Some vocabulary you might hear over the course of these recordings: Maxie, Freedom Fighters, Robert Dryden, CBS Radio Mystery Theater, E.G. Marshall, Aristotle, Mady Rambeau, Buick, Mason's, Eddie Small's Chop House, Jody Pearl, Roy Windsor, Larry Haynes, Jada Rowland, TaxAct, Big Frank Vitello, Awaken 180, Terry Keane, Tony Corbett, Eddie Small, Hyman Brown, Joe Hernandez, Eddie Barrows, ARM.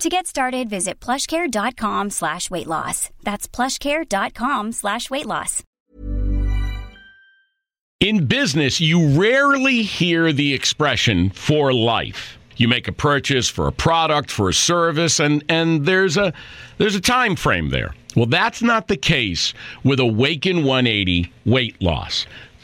To get started, visit plushcare.com/weightloss. That's plushcare.com/weightloss. In business, you rarely hear the expression "for life." You make a purchase for a product, for a service, and there's a time frame there. Well, that's not the case with Awaken 180 weight loss.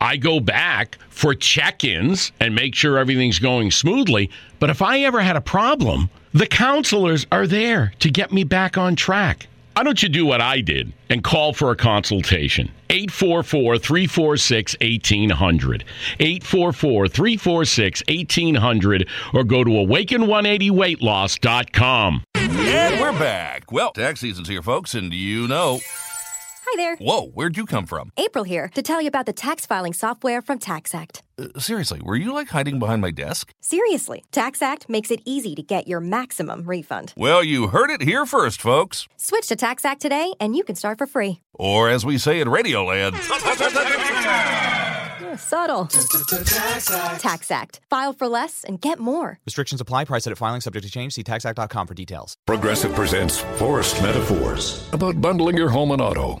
I go back for check-ins and make sure everything's going smoothly. But if I ever had a problem, the counselors are there to get me back on track. Why don't you do what I did and call for a consultation? 844-346-1800. 844-346-1800. Or go to awaken180weightloss.com. And we're back. Well, tax season's here, folks, and you know... Hi there. Whoa, where'd you come from? April here to tell you about the tax filing software from TaxAct. Seriously, were you like hiding behind my desk? Seriously, TaxAct makes it easy to get your maximum refund. Well, you heard it here first, folks. Switch to TaxAct today and you can start for free. Or as we say in Radioland, subtle. TaxAct. File for less and get more. Restrictions apply. Price at filing subject to change. See TaxAct.com for details. Progressive presents Forest Metaphors about bundling your home and auto.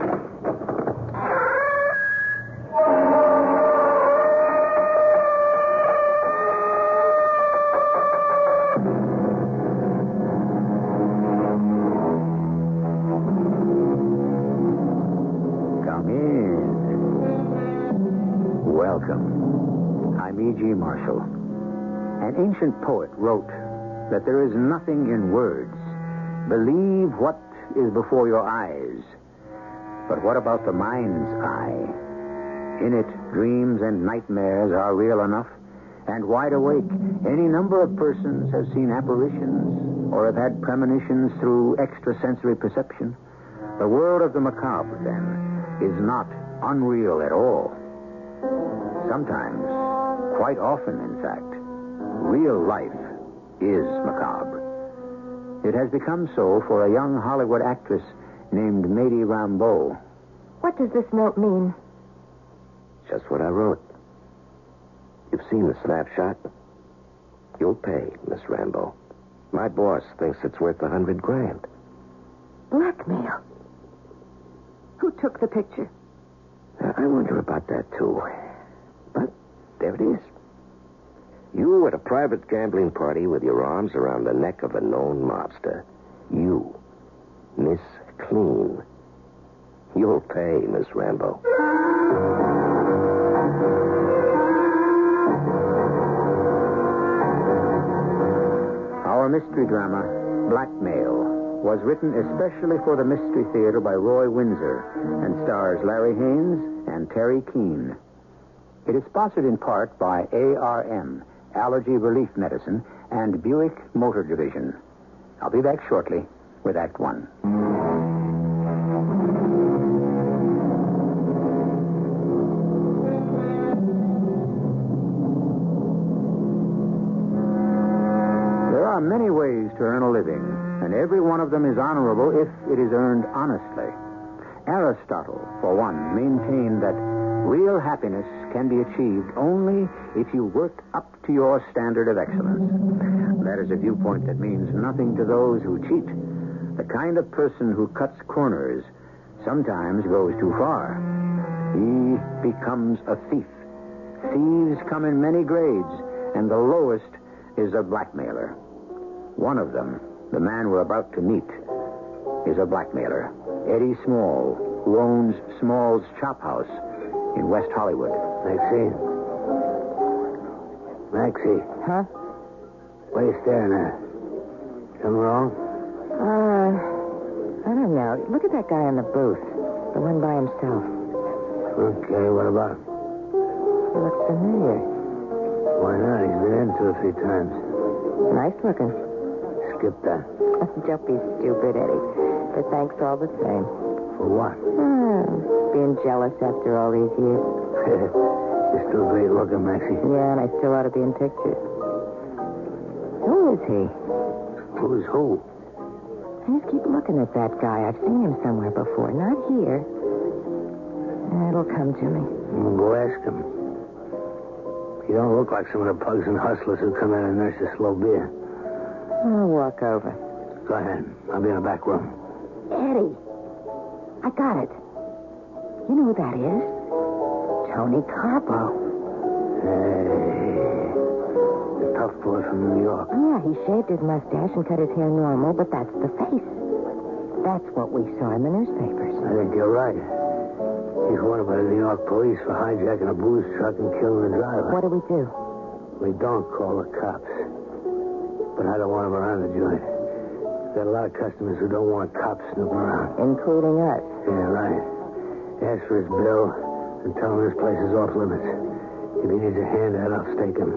Come in. Welcome. I'm E.G. Marshall. An ancient poet wrote that there is nothing in words. Believe what is before your eyes. But what about the mind's eye? In it, dreams and nightmares are real enough. And wide awake, any number of persons have seen apparitions or have had premonitions through extrasensory perception. The world of the macabre, then, is not unreal at all. Sometimes, quite often, in fact, real life is macabre. It has become so for a young Hollywood actress named Mady Rambeau. What does this note mean? Just what I wrote. You've seen the snapshot. You'll pay, Miss Rambeau. My boss thinks it's worth $100,000. Blackmail? Who took the picture? I wonder about that, too. But there it is. You at a private gambling party with your arms around the neck of a known mobster. You, Miss Clean. You'll pay, Miss Rambeau. Our mystery drama, Blackmail, was written especially for the Mystery Theater by Roy Windsor and stars Larry Haynes and Terry Keane. It is sponsored in part by ARM, Allergy Relief Medicine, and Buick Motor Division. I'll be back shortly with Act One. There are many ways to earn a living, and every one of them is honorable if it is earned honestly. Aristotle, for one, maintained that real happiness can be achieved only if you work up to your standard of excellence. That is a viewpoint that means nothing to those who cheat. The kind of person who cuts corners sometimes goes too far. He becomes a thief. Thieves come in many grades, and the lowest is a blackmailer. One of them, the man we're about to meet, is a blackmailer. Eddie Small, who owns Small's Chop House in West Hollywood. Maxie. Huh? What are you staring at? Something wrong? I don't know. Look at that guy in the booth. The one by himself. Okay, what about him? He looks familiar. Why not? He's been in two or three times. Nice looking. Skip that. Don't be stupid, Eddie. But thanks all the same. For what? Being jealous after all these years. You're still great looking, Maxie. Yeah, and I still ought to be in pictures. Who is he? Who's who? I just keep looking at that guy. I've seen him somewhere before. Not here. It'll come to me. Well, go ask him. You don't look like some of the pugs and hustlers who come in and nurse a slow beer. I'll walk over. Go ahead. I'll be in the back room. Eddie. I got it. You know who that is? Tony Carbo. Hey. The tough boy from New York. Yeah, he shaved his mustache and cut his hair normal, but that's the face. That's what we saw in the newspapers. I think you're right. He's wanted by the New York police for hijacking a booze truck and killing the driver. What do? We don't call the cops. But I don't want him around the joint. Got a lot of customers who don't want cops snooping around. Including us. Yeah, right. Ask for his bill and tell him this place is off limits. If he needs a handout, I'll stake him.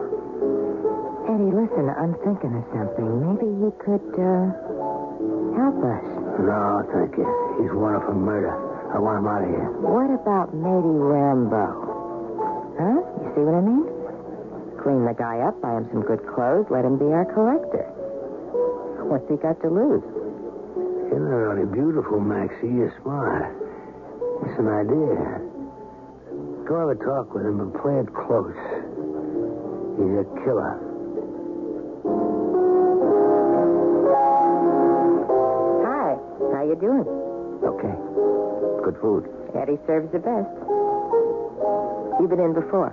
Eddie, listen, I'm thinking of something. Maybe he could, help us. No, thank you. He's wanted for murder. I want him out of here. What about Mady Rambeau? Huh? You see what I mean? Clean the guy up, buy him some good clothes, let him be our collector. What's he got to lose? You're not only beautiful, Maxie. You're smart. It's an idea. Go have a talk with him, but play it close. He's a killer. Hi. How you doing? Okay. Good food. Eddie serves the best. You've been in before?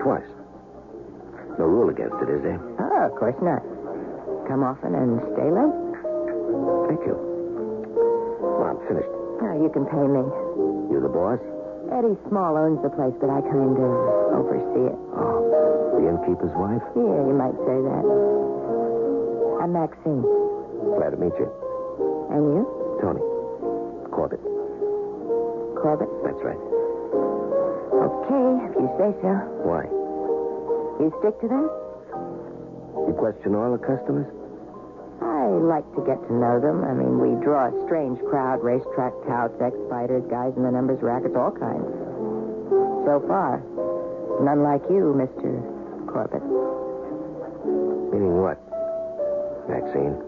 Twice. No rule against it, is there? Oh, of course not. Come often and stay late. Thank you. Well, I'm finished. Now you can pay me. You're the boss? Eddie Small owns the place, but I kind of oversee it. Oh, the innkeeper's wife? Yeah, you might say that. I'm Maxine. Glad to meet you. And you? Tony. Corbett. Corbett? That's right. Okay, if you say so. Why? You stick to that? You question all the customers? I like to get to know them. I mean, we draw a strange crowd, racetrack touts, ex-fighters, guys in the numbers rackets, all kinds. So far, none like you, Mr. Corbett. Meaning what, Maxine?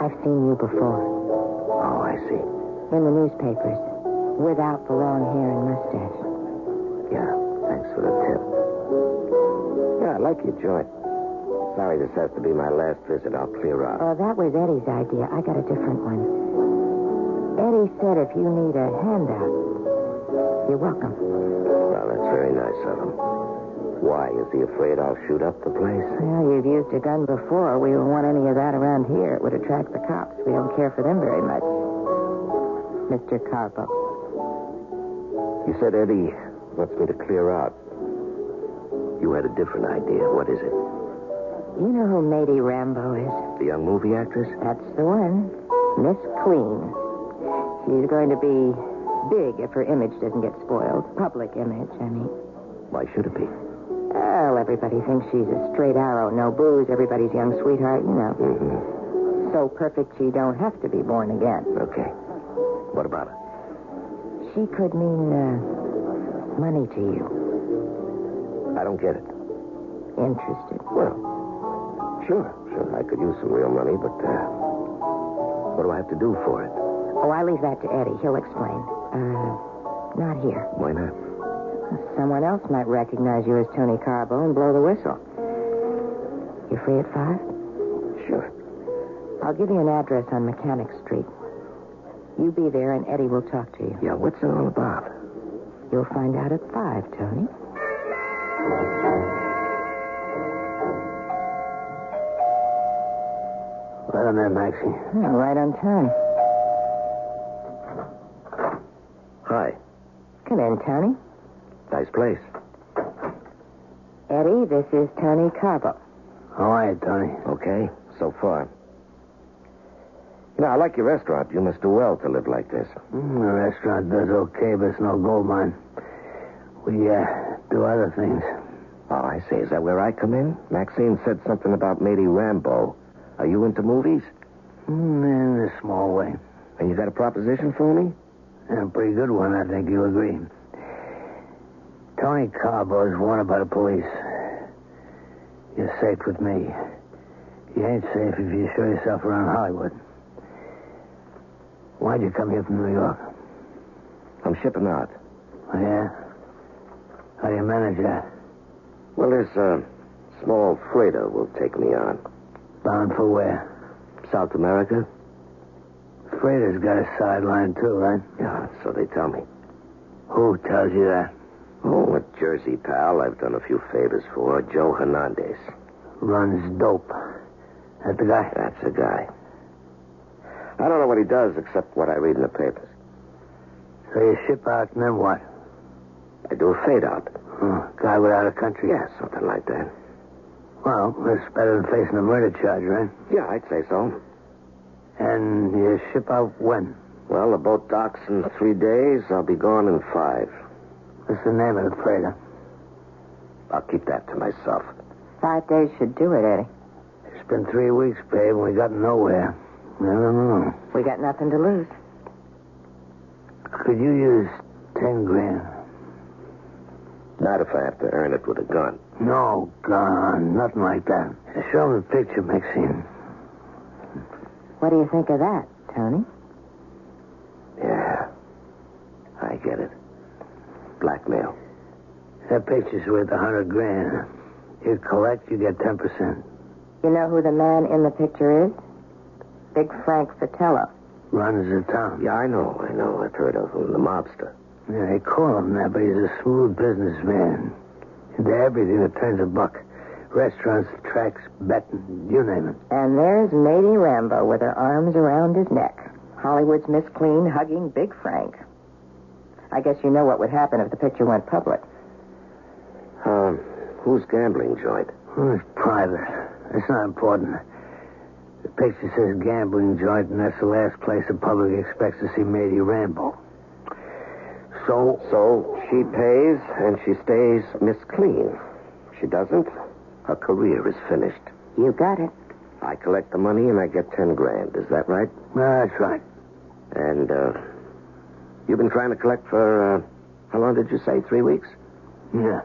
I've seen you before. Oh, I see. In the newspapers, without the long hair and mustache. Yeah, thanks for the tip. Yeah, I like your joint. Sorry, this has to be my last visit. I'll clear out. Oh, that was Eddie's idea. I got a different one. Eddie said if you need a handout, you're welcome. Well, that's very nice of him. Why? Is he afraid I'll shoot up the place? Well, you've used a gun before. We don't want any of that around here. It would attract the cops. We don't care for them very much. Mr. Carbo. You said Eddie wants me to clear out. You had a different idea. What is it? You know who Mady Rambeau is? The young movie actress? That's the one. Miss Clean. She's going to be big if her image doesn't get spoiled. Public image, I mean. Why should it be? Well, everybody thinks she's a straight arrow, no booze, everybody's young sweetheart, you know. Mm-hmm. So perfect she don't have to be born again. Okay. What about her? She could mean money to you. I don't get it. Interested? Well... Sure. I could use some real money, but what do I have to do for it? Oh, I leave that to Eddie. He'll explain. Not here. Why not? Someone else might recognize you as Tony Carbo and blow the whistle. You free at 5? Sure. I'll give you an address on Mechanic Street. You be there and Eddie will talk to you. Yeah, what's it all about? You'll find out at 5, Tony. Right on there, Maxie. Oh, right on time. Hi. Come in, Tony. Nice place. Eddie, this is Tony Carbo. How are you, Tony? Okay, so far. You know, I like your restaurant. You must do well to live like this. The restaurant does okay, but it's no gold mine. We do other things. Oh, I see. Is that where I come in? Maxine said something about Mady Rambeau. Are you into movies? In a small way. And you got a proposition for me? Yeah, a pretty good one, I think you'll agree. Tony Carbo is wanted by the police. You're safe with me. You ain't safe if you show yourself around Hollywood. Why'd you come here from New York? I'm shipping out. Oh, yeah? How do you manage that? Well, this small freighter will take me on. Bound for where? South America. Freighter's got a sideline, too, right? Yeah, so they tell me. Who tells you that? Oh, a Jersey pal I've done a few favors for, Joe Hernandez. Runs dope. That the guy? That's the guy. I don't know what he does except what I read in the papers. So you ship out and then what? I do a fade-out. Guy without a country? Yeah, something like that. Well, that's better than facing a murder charge, right? Yeah, I'd say so. And you ship out when? Well, the boat docks in 3 days. I'll be gone in 5. What's the name of the freighter? I'll keep that to myself. 5 days should do it, Eddie. It's been 3 weeks, babe, and we got nowhere. I don't know. We got nothing to lose. Could you use $10,000? Not if I have to earn it with a gun. No gun, nothing like that. Show him the picture, Maxine. What do you think of that, Tony? Yeah, I get it. Blackmail. That picture's worth $100,000. You collect, you get 10%. You know who the man in the picture is? Big Frank Vitello. Runs the town. Yeah, I know. I've heard of him, the mobster. Yeah, they call him that, but he's a smooth businessman. Into everything that turns a buck. Restaurants, tracks, betting, you name it. And there's Mady Rambeau with her arms around his neck. Hollywood's Miss Clean hugging Big Frank. I guess you know what would happen if the picture went public. Who's gambling joint? Well, it's private. It's not important. The picture says gambling joint, and that's the last place the public expects to see Mady Rambeau. So she pays and she stays Miss Clean. If she doesn't, her career is finished. You got it. I collect the money and I get $10,000. Is that right? That's right. And you've been trying to collect for how long did you say? 3 weeks? Yeah.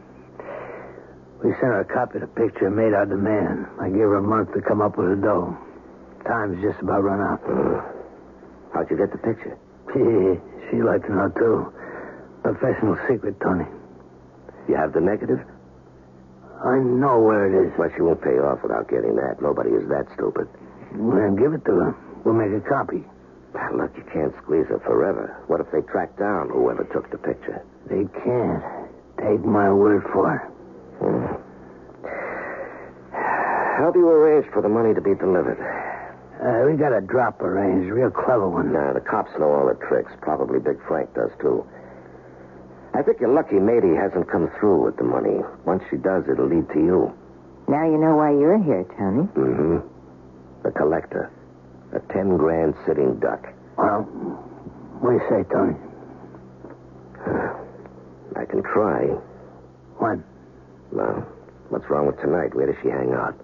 We sent her a copy of the picture and made our demand. I gave her a month to come up with the dough. Time's just about run out. How'd you get the picture? She'd like to know too. Professional secret, Tony. You have the negative? I know where it is. But she won't pay off without getting that. Nobody is that stupid. Well, then give it to her. We'll make a copy. Look, you can't squeeze her forever. What if they track down whoever took the picture? They can't. Take my word for it. How do you arrange for the money to be delivered? We got a drop arranged, a real clever one. Nah, the cops know all the tricks. Probably Big Frank does, too. I think you're lucky Mady hasn't come through with the money. Once she does, it'll lead to you. Now you know why you're here, Tony. Mm-hmm. The collector. A 10 grand sitting duck. Well, what do you say, Tony? I can try. When? Well, what's wrong with tonight? Where does she hang out?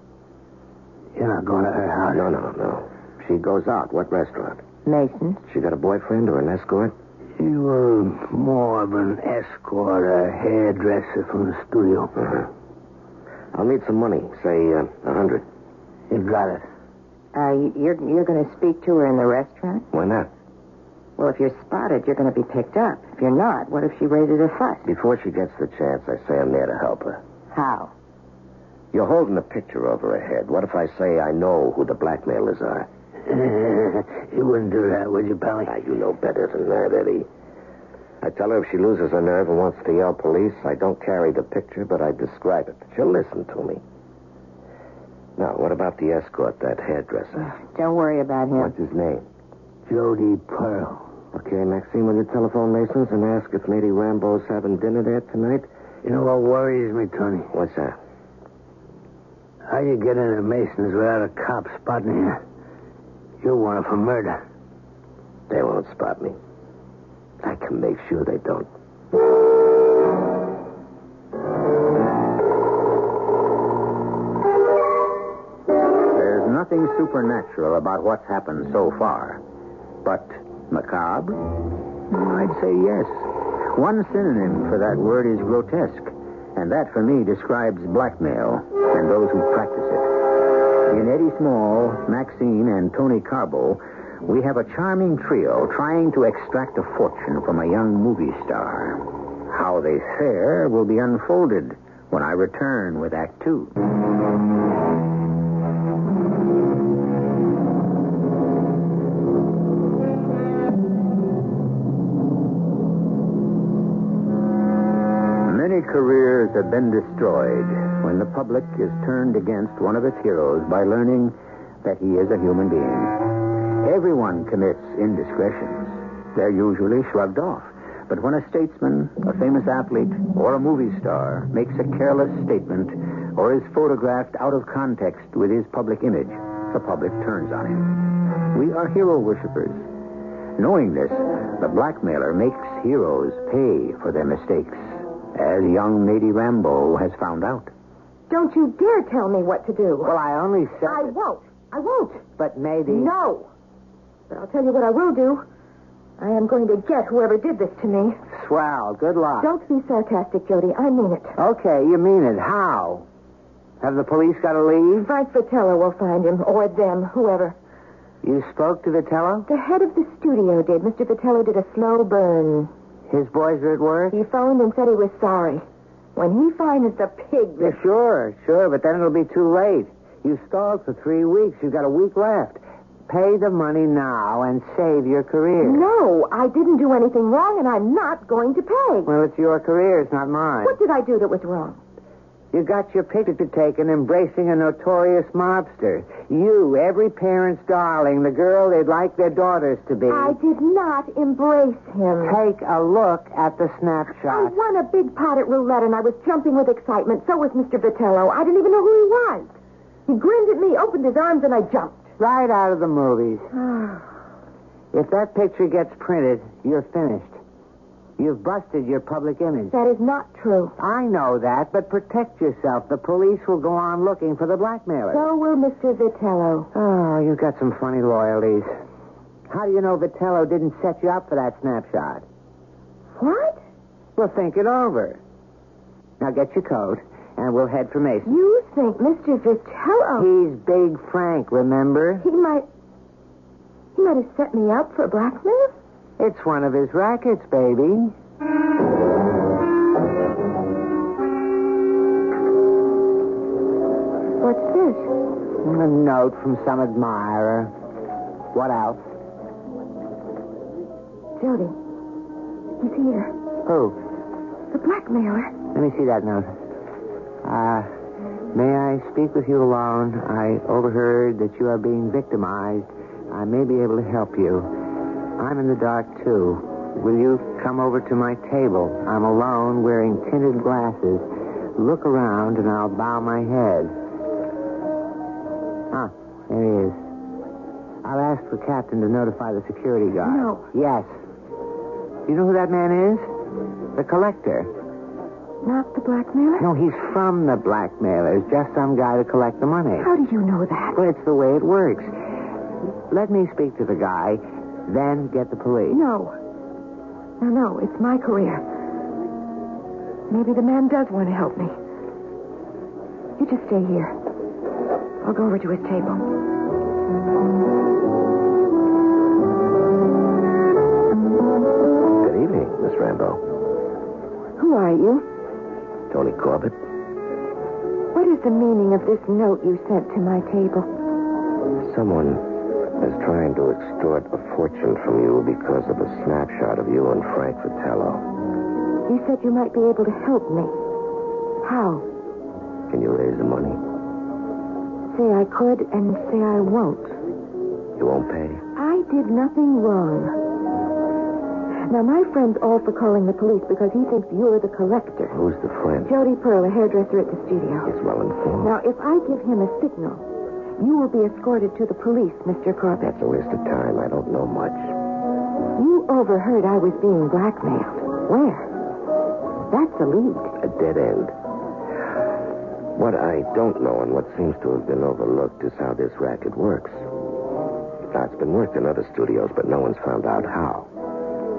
You're not going to her house. No. She goes out. What restaurant? Mason's. She got a boyfriend or an escort? She was more of an escort, a hairdresser from the studio. Uh-huh. I'll need some money. Say, 100. You got it. You're going to speak to her in the restaurant? Why not? Well, if you're spotted, you're going to be picked up. If you're not, what if she raided a fuss? Before she gets the chance, I say I'm there to help her. How? You're holding a picture over her head. What if I say I know who the blackmailers are? You wouldn't do that, would you, Pally? You know better than that, Eddie. I tell her if she loses her nerve and wants to yell police, I don't carry the picture, but I describe it. She'll listen to me. Now, what about the escort, that hairdresser? Don't worry about him. What's his name? Jody Pearl. Okay, Maxine, will you telephone Mason's and ask if Mady Rambeau's having dinner there tonight? You know what worries me, Tony? What's that? How do you get into Mason's without a cop spotting you? You're wanted for murder. They won't spot me. I can make sure they don't. Nothing supernatural about what's happened so far. But macabre? I'd say yes. One synonym for that word is grotesque, and that for me describes blackmail and those who practice it. In Eddie Small, Maxine, and Tony Carbo, we have a charming trio trying to extract a fortune from a young movie star. How they fare will be unfolded when I return with Act Two. Careers have been destroyed when the public is turned against one of its heroes by learning that he is a human being. Everyone commits indiscretions. They're usually shrugged off. But when a statesman, a famous athlete, or a movie star makes a careless statement or is photographed out of context with his public image, the public turns on him. We are hero worshippers. Knowing this, the blackmailer makes heroes pay for their mistakes, as young Mady Rambeau has found out. Don't you dare tell me what to do. Well, I only said... I won't. But Mady... No. But I'll tell you what I will do. I am going to get whoever did this to me. Swell. Good luck. Don't be sarcastic, Jody. I mean it. Okay, you mean it. How? Have the police got to leave? Frank Vitello will find him, or them, whoever. You spoke to Vitello? The head of the studio did. Mr. Vitello did a slow burn. His boys are at work? He phoned and said he was sorry. When he finds the pig... Yeah, sure, but then it'll be too late. You stalled for 3 weeks. You've got a week left. Pay the money now and save your career. No, I didn't do anything wrong, and I'm not going to pay. Well, it's your career. It's not mine. What did I do that was wrong? You got your picture taken embracing a notorious mobster. You, every parent's darling, the girl they'd like their daughters to be. I did not embrace him. Take a look at the snapshot. I won a big pot at roulette, and I was jumping with excitement. So was Mr. Vitello. I didn't even know who he was. He grinned at me, opened his arms, and I jumped. Right out of the movies. If that picture gets printed, you're finished. You've busted your public image. That is not true. I know that, but protect yourself. The police will go on looking for the blackmailer. So will Mr. Vitello. Oh, you've got some funny loyalties. How do you know Vitello didn't set you up for that snapshot? What? Well, think it over. Now get your coat, and we'll head for Mason. You think Mr. Vitello... He's Big Frank, remember? He might have set me up for blackmail? It's one of his rackets, baby. What's this? A note from some admirer. What else? Jody. He's here. Who? The blackmailer. Let me see that note. May I speak with you alone? I overheard that you are being victimized. I may be able to help you. I'm in the dark, too. Will you come over to my table? I'm alone, wearing tinted glasses. Look around, and I'll bow my head. Ah, there he is. I'll ask the captain to notify the security guard. No. Yes. You know who that man is? The collector. Not the blackmailer? No, he's from the blackmailers. Just some guy to collect the money. How do you know that? Well, it's the way it works. Let me speak to the guy, then get the police. No. No, it's my career. Maybe the man does want to help me. You just stay here. I'll go over to his table. Good evening, Miss Rambeau. Who are you? Tony Corbett. What is the meaning of this note you sent to my table? Someone is trying to extort a fortune from you because of a snapshot of you and Frank Vitello. You said you might be able to help me. How? Can you raise the money? Say I could and say I won't. You won't pay? I did nothing wrong. Now, my friend's all for calling the police because he thinks you're the collector. Who's the friend? Jody Pearl, a hairdresser at the studio. He's well informed. Now, if I give him a signal, you will be escorted to the police, Mr. Corbett. That's a waste of time. I don't know much. You overheard I was being blackmailed. Where? That's a lead. A dead end. What I don't know and what seems to have been overlooked is how this racket works. Now, it's been worked in other studios, but no one's found out how.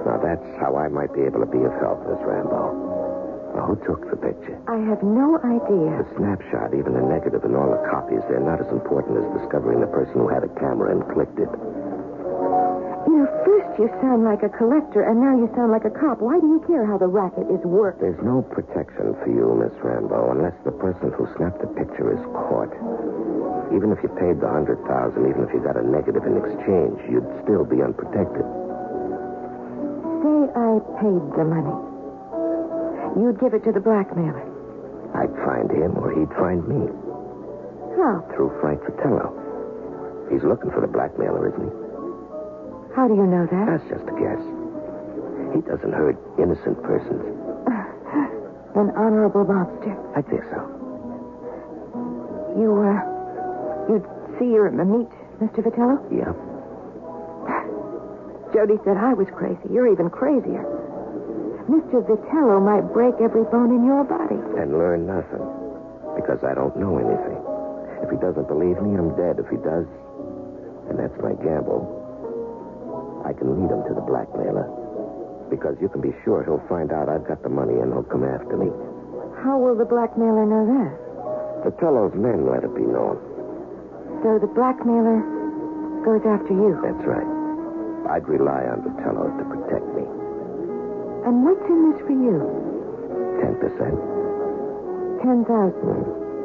Now, that's how I might be able to be of help, Miss Rambeau. Now, who took the picture? I have no idea. The snapshot, even the negative and all the copies, they're not as important as discovering the person who had a camera and clicked it. You know, first you sound like a collector, and now you sound like a cop. Why do you care how the racket is worked? There's no protection for you, Miss Rambeau, unless the person who snapped the picture is caught. Even if you paid the $100,000, even if you got a negative in exchange, you'd still be unprotected. Say I paid the money. You'd give it to the blackmailer. I'd find him or he'd find me. How? Through Frank Vitello. He's looking for the blackmailer, isn't he? How do you know that? That's just a guess. He doesn't hurt innocent persons. An honorable mobster. I think so. You'd see her at the meet, Mr. Vitello? Yeah. Jody said I was crazy. You're even crazier. Mr. Vitello might break every bone in your body. And learn nothing. Because I don't know anything. If he doesn't believe me, I'm dead. If he does, and that's my gamble, I can lead him to the blackmailer. Because you can be sure he'll find out I've got the money and he'll come after me. How will the blackmailer know that? Vitello's men let it be known. So the blackmailer goes after you? That's right. I'd rely on Vitello to protect me. And what's in this for you? 10%. 10,000.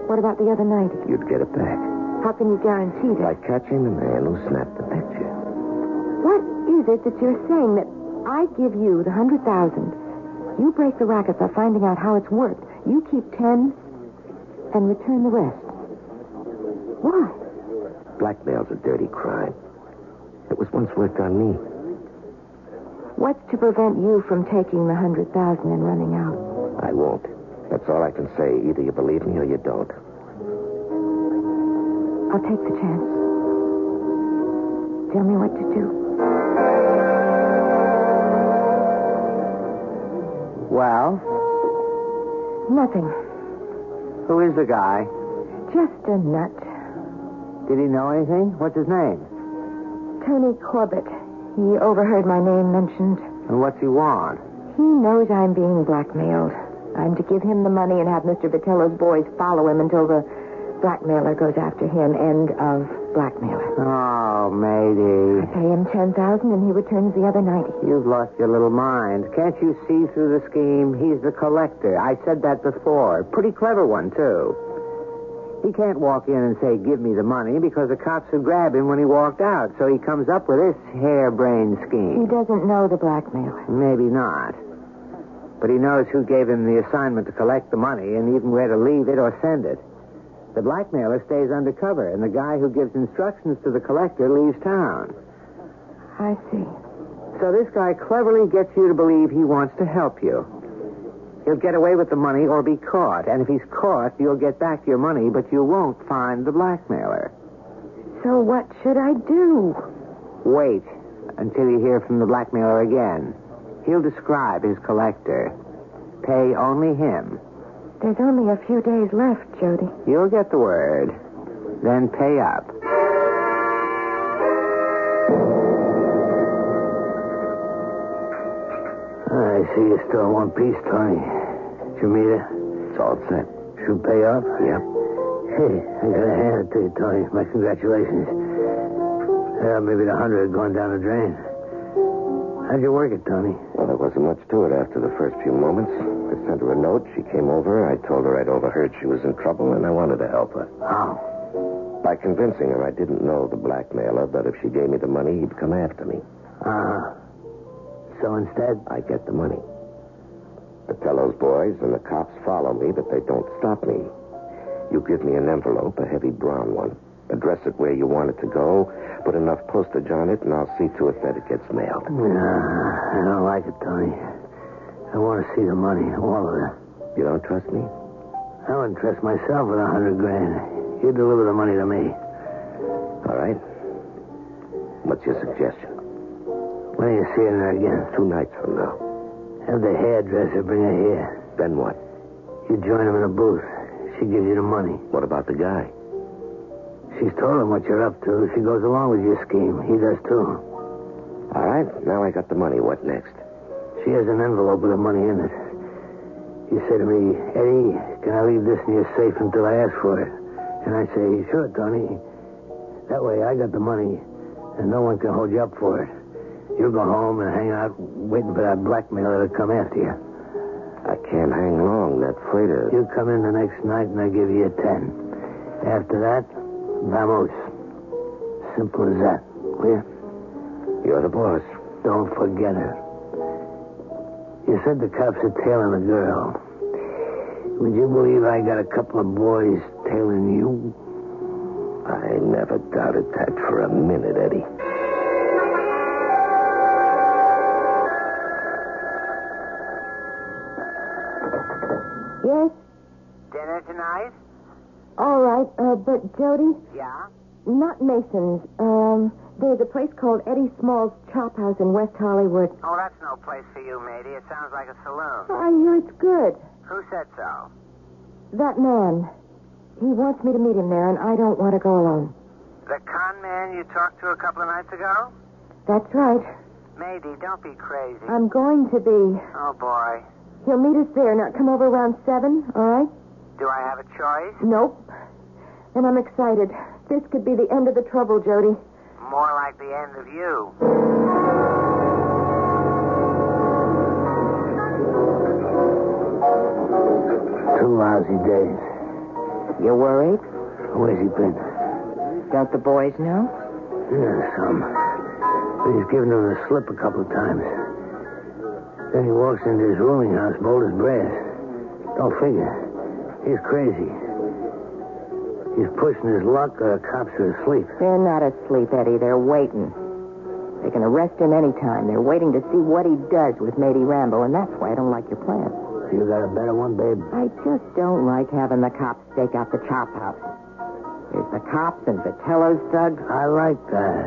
What about the other 90? You'd get it back. How can you guarantee that? By catching the man who snapped the picture. What is it that you're saying? That I give you the 100,000. You break the racket by finding out how it's worked. You keep 10 and return the rest. Why? Blackmail's a dirty crime. It was once worked on me. What's to prevent you from taking the 100,000 and running out? I won't. That's all I can say. Either you believe me or you don't. I'll take the chance. Tell me what to do. Well? Nothing. Who is the guy? Just a nut. Did he know anything? What's his name? Tony Corbett. He overheard my name mentioned. And what's he want? He knows I'm being blackmailed. I'm to give him the money and have Mr. Vitello's boys follow him until the blackmailer goes after him. End of blackmailer. Oh, Mady. I pay him $10,000 and he returns the other 90. You've lost your little mind. Can't you see through the scheme? He's the collector. I said that before. Pretty clever one, too. He can't walk in and say, give me the money, because the cops would grab him when he walked out. So he comes up with this harebrained scheme. He doesn't know the blackmailer. Maybe not. But he knows who gave him the assignment to collect the money and even where to leave it or send it. The blackmailer stays undercover, and the guy who gives instructions to the collector leaves town. I see. So this guy cleverly gets you to believe he wants to help you. He'll get away with the money or be caught, and if he's caught, you'll get back your money, but you won't find the blackmailer. So what should I do? Wait until you hear from the blackmailer again. He'll describe his collector. Pay only him. There's only a few days left, Jody. You'll get the word. Then pay up. I see you still want peace, Tony. Did you meet her? It's all set. She'll pay up? Yep. Hey, I gotta hand it to you, Tony. My congratulations. Yeah, maybe the 100 had gone down the drain. How'd you work it, Tony? Well, there wasn't much to it after the first few moments. I sent her a note. She came over. I told her I'd overheard she was in trouble, and I wanted to help her. How? By convincing her I didn't know the blackmailer, that if she gave me the money, he'd come after me. Uh-huh. So instead? I get the money. The Patello's boys and the cops follow me, but they don't stop me. You give me an envelope, a heavy brown one. Address it where you want it to go, put enough postage on it, and I'll see to it that it gets mailed. I don't like it, Tony. I want to see the money, all of it. You don't trust me? I wouldn't trust myself with 100 grand. You deliver the money to me. All right. What's your suggestion? When are you seeing her again? 2 nights from now. Have the hairdresser bring her here. Then what? You join him in a booth. She gives you the money. What about the guy? She's told him what you're up to. She goes along with your scheme. He does, too. All right. Now I got the money. What next? She has an envelope with the money in it. You say to me, Eddie, can I leave this in your safe until I ask for it? And I say, sure, Tony. That way I got the money, and no one can hold you up for it. You'll go home and hang out waiting for that blackmailer to come after you. I can't hang long. That freighter... You come in the next night, and I give you $10. After that... Vamos. Simple as that. Clear? You're the boss. Don't forget her. You said the cops are tailing a girl. Would you believe I got a couple of boys tailing you? I never doubted that for a minute, Eddie. Yes? Dinner tonight? All right, but Jody? Yeah? Not Mason's. There's a place called Eddie Small's Chop House in West Hollywood. Oh, that's no place for you, Mady. It sounds like a saloon. Oh, I hear it's good. Who said so? That man. He wants me to meet him there, and I don't want to go alone. The con man you talked to a couple of nights ago? That's right. Mady, don't be crazy. I'm going to be. Oh, boy. He'll meet us there. Now, come over around 7, all right? Do I have a choice? Nope. And I'm excited. This could be the end of the trouble, Jody. More like the end of you. Two lousy days. You worried? Where's he been? Don't the boys know? Yeah, some. But he's given them the slip a couple of times. Then he walks into his rooming house, bold as brass. Don't figure. He's crazy. He's pushing his luck or the cops are asleep. They're not asleep, Eddie. They're waiting. They can arrest him any time. They're waiting to see what he does with Mady Rambeau, and that's why I don't like your plan. You got a better one, babe? I just don't like having the cops stake out the chop house. There's the cops and Vitello's thugs. I like that.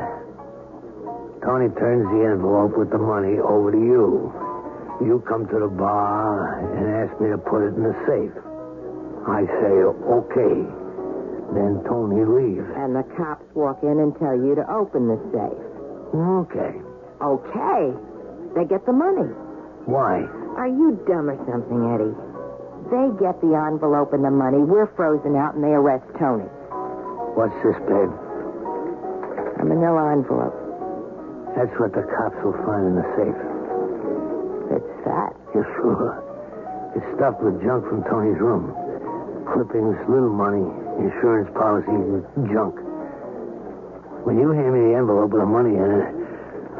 Tony turns the envelope with the money over to you. You come to the bar and ask me to put it in the safe. I say, okay. Then Tony leaves. And the cops walk in and tell you to open the safe. Okay. Okay. They get the money. Why? Are you dumb or something, Eddie? They get the envelope and the money. We're frozen out and they arrest Tony. What's this, babe? A manila envelope. That's what the cops will find in the safe. It's fat. You're sure? It's stuffed with junk from Tony's room. Clippings, little money, insurance policies, junk. When you hand me the envelope with the money in it,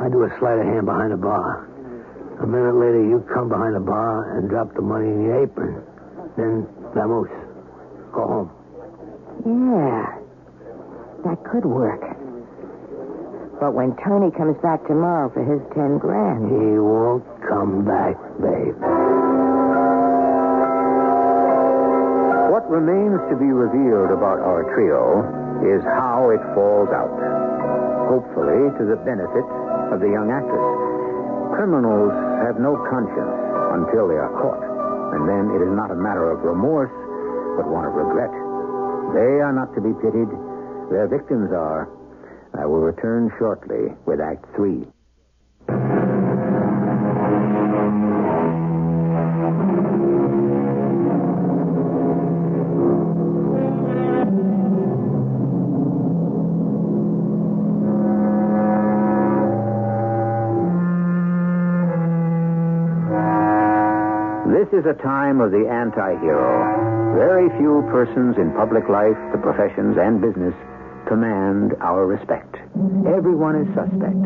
I do a sleight of hand behind the bar. A minute later, you come behind the bar and drop the money in your apron. Then, vamos. Go home. Yeah. That could work. But when Tony comes back tomorrow for his $10,000... He won't come back, babe. What remains to be revealed about our trio is how it falls out. Hopefully to the benefit of the young actress. Criminals have no conscience until they are caught. And then it is not a matter of remorse, but one of regret. They are not to be pitied. Their victims are. I will return shortly with Act 3. This is a time of the anti-hero. Very few persons in public life, the professions, and business command our respect. Everyone is suspect.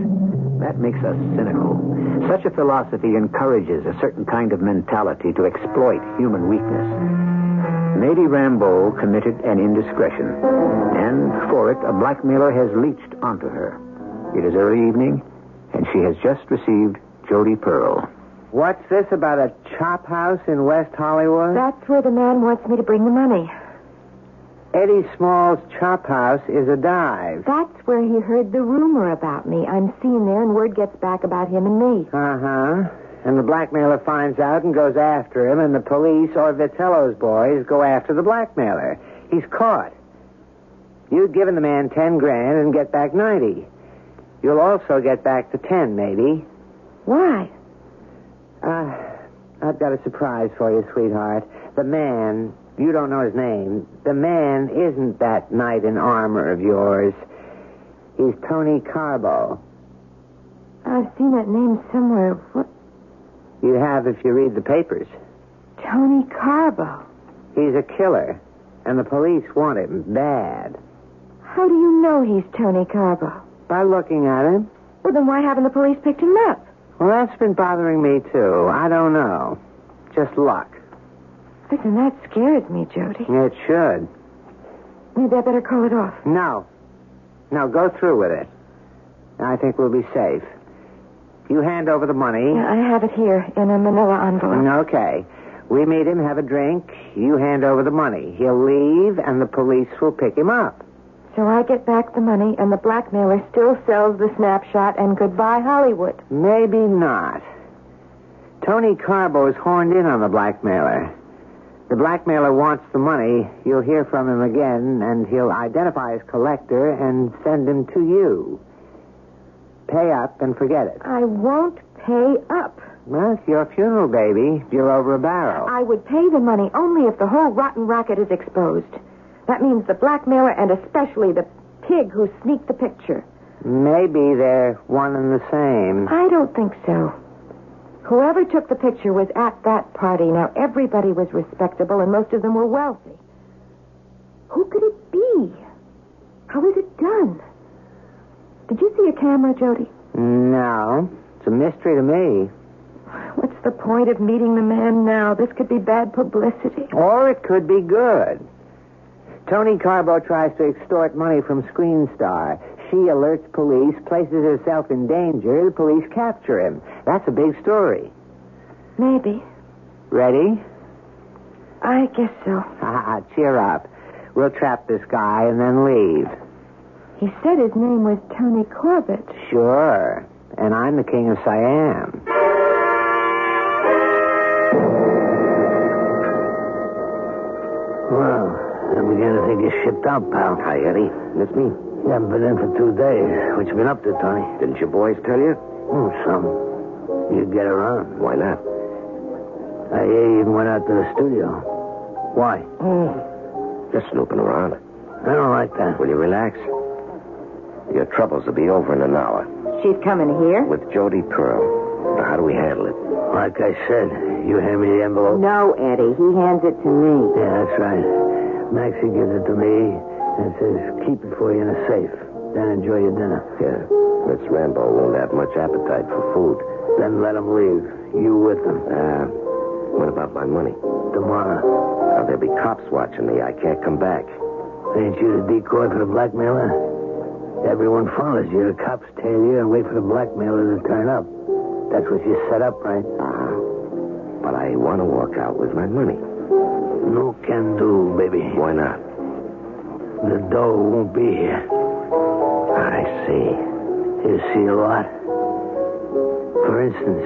That makes us cynical. Such a philosophy encourages a certain kind of mentality to exploit human weakness. Mady Rambeau committed an indiscretion, and for it, a blackmailer has leached onto her. It is early evening, and she has just received Jody Pearl. What's this about a chop house in West Hollywood? That's where the man wants me to bring the money. Eddie Small's Chop House is a dive. That's where he heard the rumor about me. I'm seen there, and word gets back about him and me. Uh-huh. And the blackmailer finds out and goes after him, and the police or Vitello's boys go after the blackmailer. He's caught. You've given the man $10,000 and get back 90. You'll also get back the 10, maybe. Why? I've got a surprise for you, sweetheart. The man, you don't know his name, the man isn't that knight in armor of yours. He's Tony Carbo. I've seen that name somewhere. What? You have if you read the papers. Tony Carbo. He's a killer, and the police want him bad. How do you know he's Tony Carbo? By looking at him. Well, then why haven't the police picked him up? Well, that's been bothering me, too. I don't know. Just luck. Listen, that scares me, Jody. It should. Maybe I better call it off. No. No, go through with it. I think we'll be safe. You hand over the money. Yeah, I have it here in a manila envelope. Okay. We meet him, have a drink. You hand over the money. He'll leave, and the police will pick him up. So I get back the money, and the blackmailer still sells the snapshot, and goodbye, Hollywood. Maybe not. Tony Carbo is horned in on the blackmailer. The blackmailer wants the money. You'll hear from him again, and he'll identify his collector and send him to you. Pay up and forget it. I won't pay up. Well, it's your funeral, baby. You're over a barrel. I would pay the money only if the whole rotten racket is exposed. That means the blackmailer and especially the pig who sneaked the picture. Maybe they're one and the same. I don't think so. Whoever took the picture was at that party. Now, everybody was respectable and most of them were wealthy. Who could it be? How was it done? Did you see a camera, Jody? No. It's a mystery to me. What's the point of meeting the man now? This could be bad publicity. Or it could be good. Tony Carbo tries to extort money from Screen Star. She alerts police, places herself in danger. The police capture him. That's a big story. Maybe. Ready? I guess so. Cheer up. We'll trap this guy and then leave. He said his name was Tony Corbett. Sure. And I'm the king of Siam. Well... I'm beginning to think you shipped out, pal. Hi, Eddie. Miss me? You haven't been in for 2 days. What you been up to, Tony? Didn't your boys tell you? Oh, some. You get around. Why not? I even went out to the studio. Why? Just snooping around. I don't like that. Will you relax? Your troubles will be over in an hour. She's coming here? With Jody Pearl. Now, how do we handle it? Like I said, you hand me the envelope? No, Eddie. He hands it to me. Yeah, that's right. Maxie gives it to me and says, keep it for you in a safe. Then enjoy your dinner. Yeah, Miss Rambeau won't have much appetite for food. Then let them leave. You with them. What about my money? Tomorrow. Now, there'll be cops watching me. I can't come back. Ain't you the decoy for the blackmailer? Everyone follows you. The cops tail you and wait for the blackmailer to turn up. That's what you set up, right? Uh-huh. But I want to walk out with my money. No can do, baby. Why not? The dough won't be here. I see. You see a lot. For instance,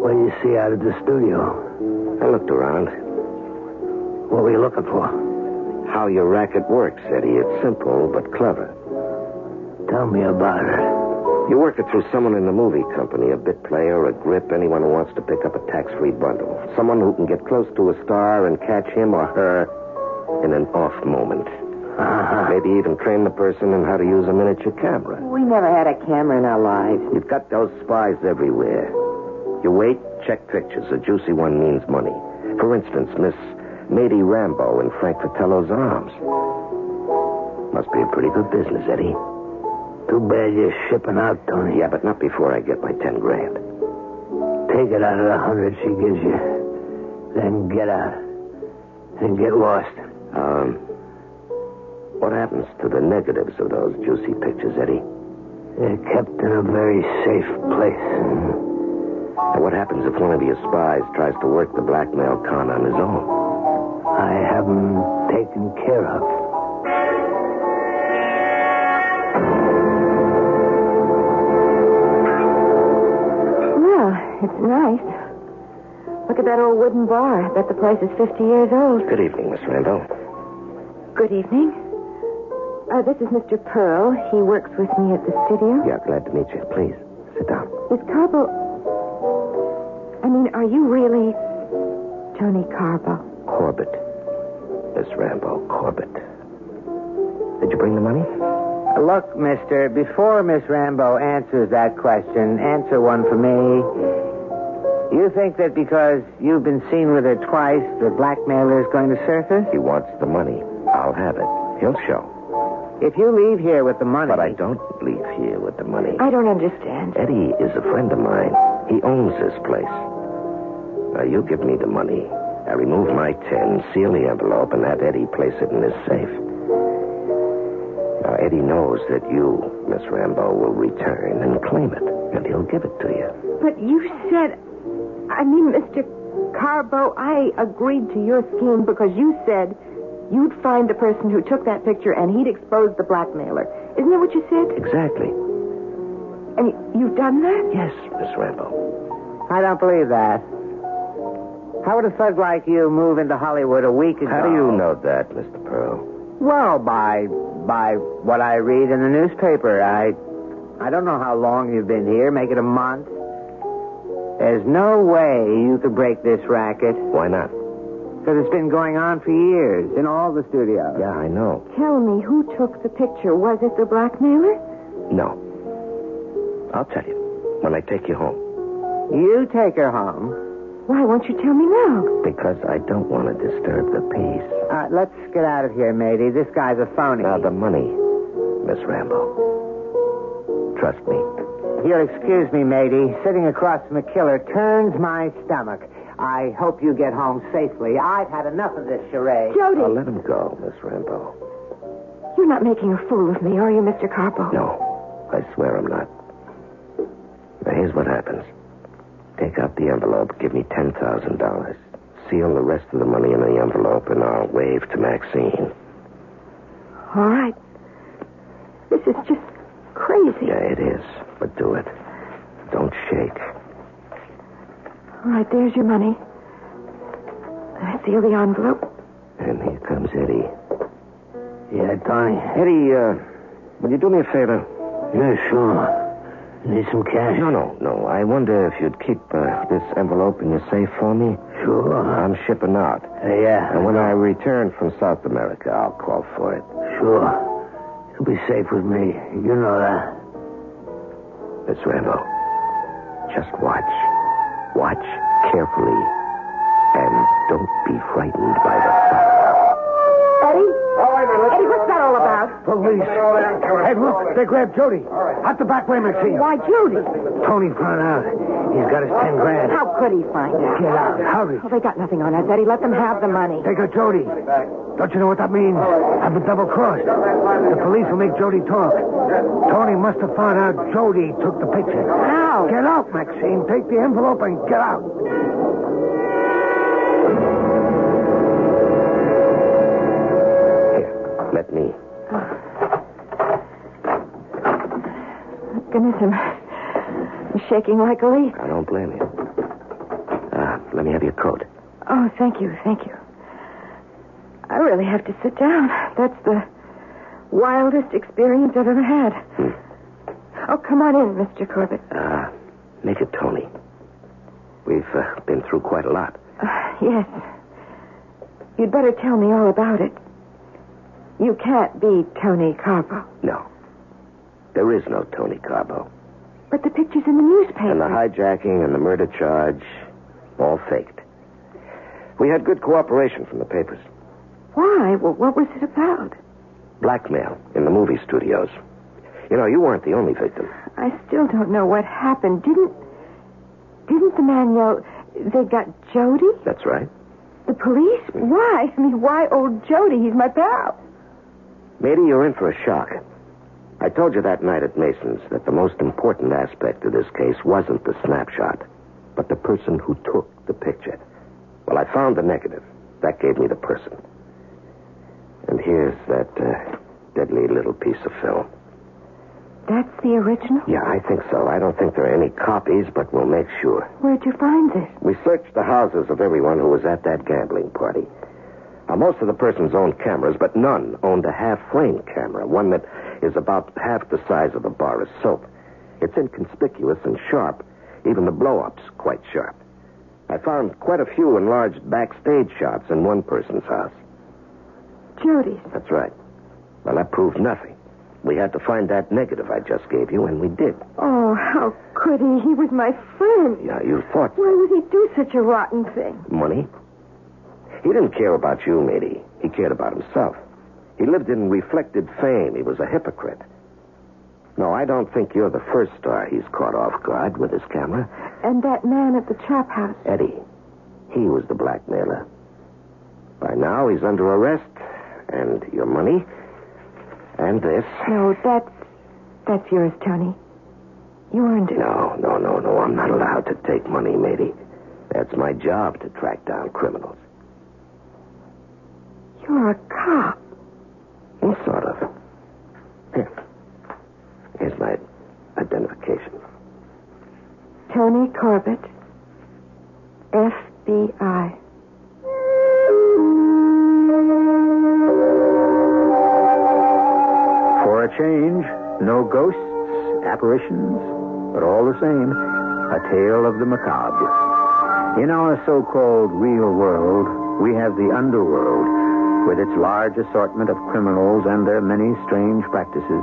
what do you see out of the studio? I looked around. What were you looking for? How your racket works, Eddie. It's simple but clever. Tell me about it. You work it through someone in the movie company, a bit player, a grip, anyone who wants to pick up a tax-free bundle. Someone who can get close to a star and catch him or her in an off moment. Uh-huh. Maybe even train the person in how to use a miniature camera. We never had a camera in our lives. You've got those spies everywhere. You wait, check pictures. A juicy one means money. For instance, Miss Mady Rambeau in Frank Vitello's arms. Must be a pretty good business, Eddie. Too bad you're shipping out, Tony. Yeah, but not before I get my 10 grand. Take it out of the 100 she gives you. Then get out. And get lost. What happens to the negatives of those juicy pictures, Eddie? They're kept in a very safe place. And what happens if one of your spies tries to work the blackmail con on his own? I have him taken care of. Well, it's nice. Look at that old wooden bar. I bet the place is 50 years old. Good evening, Miss Rambeau. Good evening. This is Mr. Pearl. He works with me at the studio. Yeah, glad to meet you. Please, sit down. Miss Carbo... I mean, are you really Tony Carbo? Corbett. Miss Rambeau, Corbett. Did you bring the money? Look, mister, before Miss Rambeau answers that question, answer one for me... You think that because you've been seen with her twice, the blackmailer is going to surface? He wants the money. I'll have it. He'll show. If you leave here with the money... But I don't leave here with the money. I don't understand. Eddie is a friend of mine. He owns this place. Now, you give me the money. I remove my 10, seal the envelope, and have Eddie place it in his safe. Now, Eddie knows that you, Miss Rambeau, will return and claim it, and he'll give it to you. But you said... I mean, Mr. Carbo, I agreed to your scheme because you said you'd find the person who took that picture and he'd expose the blackmailer. Isn't that what you said? Exactly. And you've done that? Yes, Miss Rambeau. I don't believe that. How would a thug like you move into Hollywood a week ago? How do you know that, Mr. Pearl? Well, by what I read in the newspaper. I don't know how long you've been here. Make it a month. There's no way you could break this racket. Why not? Because it's been going on for years in all the studios. Yeah, I know. Tell me, who took the picture? Was it the blackmailer? No. I'll tell you when I take you home. You take her home? Why won't you tell me now? Because I don't want to disturb the peace. Let's get out of here, matey. This guy's a phony. Now, the money, Miss Rambeau. Trust me. You'll excuse me, matey. Sitting across from a killer turns my stomach. I hope you get home safely. I've had enough of this charade. Jody! Let him go, Miss Rambeau. You're not making a fool of me, are you, Mr. Carbo? No, I swear I'm not. Now, here's what happens. Take out the envelope, give me $10,000. Seal the rest of the money in the envelope, and I'll wave to Maxine. All right. This is just crazy. Yeah, it is. But do it. Don't shake. All right, there's your money. I seal the envelope. And here comes Eddie. Yeah, Tony. Eddie, will you do me a favor? Yeah, sure. Need some cash? No. I wonder if you'd keep this envelope in your safe for me. Sure. I'm shipping out. Yeah. And when I return from South America, I'll call for it. Sure. You'll be safe with me. You know that. Miss Rambeau, just watch. Watch carefully. And don't be frightened by the thunder. Eddie? Oh, wait a minute. Eddie, what's that all about? Police. Hey, look, they grabbed Jody. Out the back way, Maxie. Why, Jody? Tony found out. He's got his $10,000. How could he find out? Get out. Howdy. Oh, they got nothing on us, Eddie. Let them have the money. They got Jody. Don't you know what that means? I've been double-crossed. The police will make Jody talk. Tony must have found out Jody took the picture. How? Get out, Maxine. Take the envelope and get out. Let me. Oh. Goodness, I'm shaking like a leaf. I don't blame you. Let me have your coat. Oh, thank you. I really have to sit down. That's the wildest experience I've ever had. Oh, come on in, Mr. Corbett. Major Tony. We've been through quite a lot. Yes. You'd better tell me all about it. You can't be Tony Carbo. No. There is no Tony Carbo. But the pictures in the newspaper. And the hijacking and the murder charge, all faked. We had good cooperation from the papers. Why? Well, what was it about? Blackmail in the movie studios. You know, you weren't the only victim. I still don't know what happened. Didn't the man yell, they got Jody? That's right. The police? Why? I mean, why old Jody? He's my pal. Mady, you're in for a shock. I told you that night at Mason's that the most important aspect of this case wasn't the snapshot, but the person who took the picture. Well, I found the negative. That gave me the person. And here's that deadly little piece of film. That's the original? Yeah, I think so. I don't think there are any copies, but we'll make sure. Where'd you find this? We searched the houses of everyone who was at that gambling party. Now, most of the persons owned cameras, but none owned a half-frame camera, one that is about half the size of a bar of soap. It's inconspicuous and sharp. Even the blow-up's quite sharp. I found quite a few enlarged backstage shots in one person's house. Judy's? That's right. Well, that proved nothing. We had to find that negative I just gave you, and we did. Oh, how could he? He was my friend. Yeah, you thought so. Why would he do such a rotten thing? Money? He didn't care about you, Mady. He cared about himself. He lived in reflected fame. He was a hypocrite. No, I don't think you're the first star he's caught off guard with his camera. And that man at the chop house? Eddie. He was the blackmailer. By now, he's under arrest. And your money. And this. No, that's yours, Tony. You earned it. No. I'm not allowed to take money, Mady. That's my job, to track down criminals. You're a cop. Well, sort of. Here. Here's my identification. Tony Corbett, FBI. For a change, no ghosts, apparitions, but all the same, a tale of the macabre. In our so-called real world, we have the underworld, with its large assortment of criminals and their many strange practices.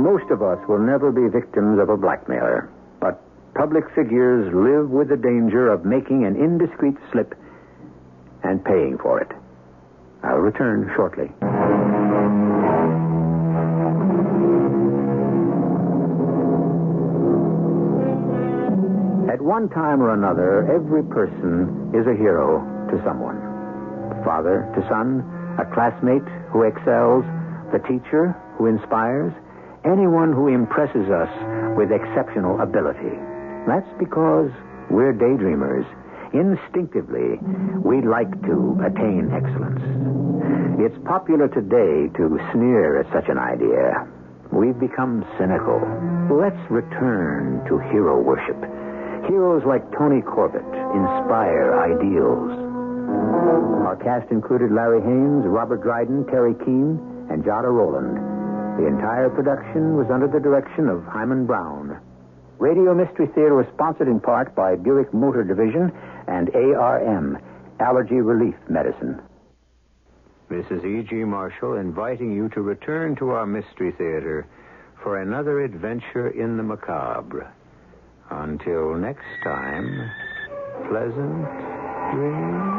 Most of us will never be victims of a blackmailer, but public figures live with the danger of making an indiscreet slip and paying for it. I'll return shortly. At one time or another, every person is a hero to someone. Father to son, a classmate who excels, the teacher who inspires, anyone who impresses us with exceptional ability. That's because we're daydreamers. Instinctively, we like to attain excellence. It's popular today to sneer at such an idea. We've become cynical. Let's return to hero worship. Heroes like Tony Corbett inspire ideals. Our cast included Larry Haynes, Robert Dryden, Terry Keane, and Jada Rowland. The entire production was under the direction of Hyman Brown. Radio Mystery Theater was sponsored in part by Buick Motor Division and ARM, Allergy Relief Medicine. This is E.G. Marshall inviting you to return to our Mystery Theater for another adventure in the macabre. Until next time, pleasant dreams.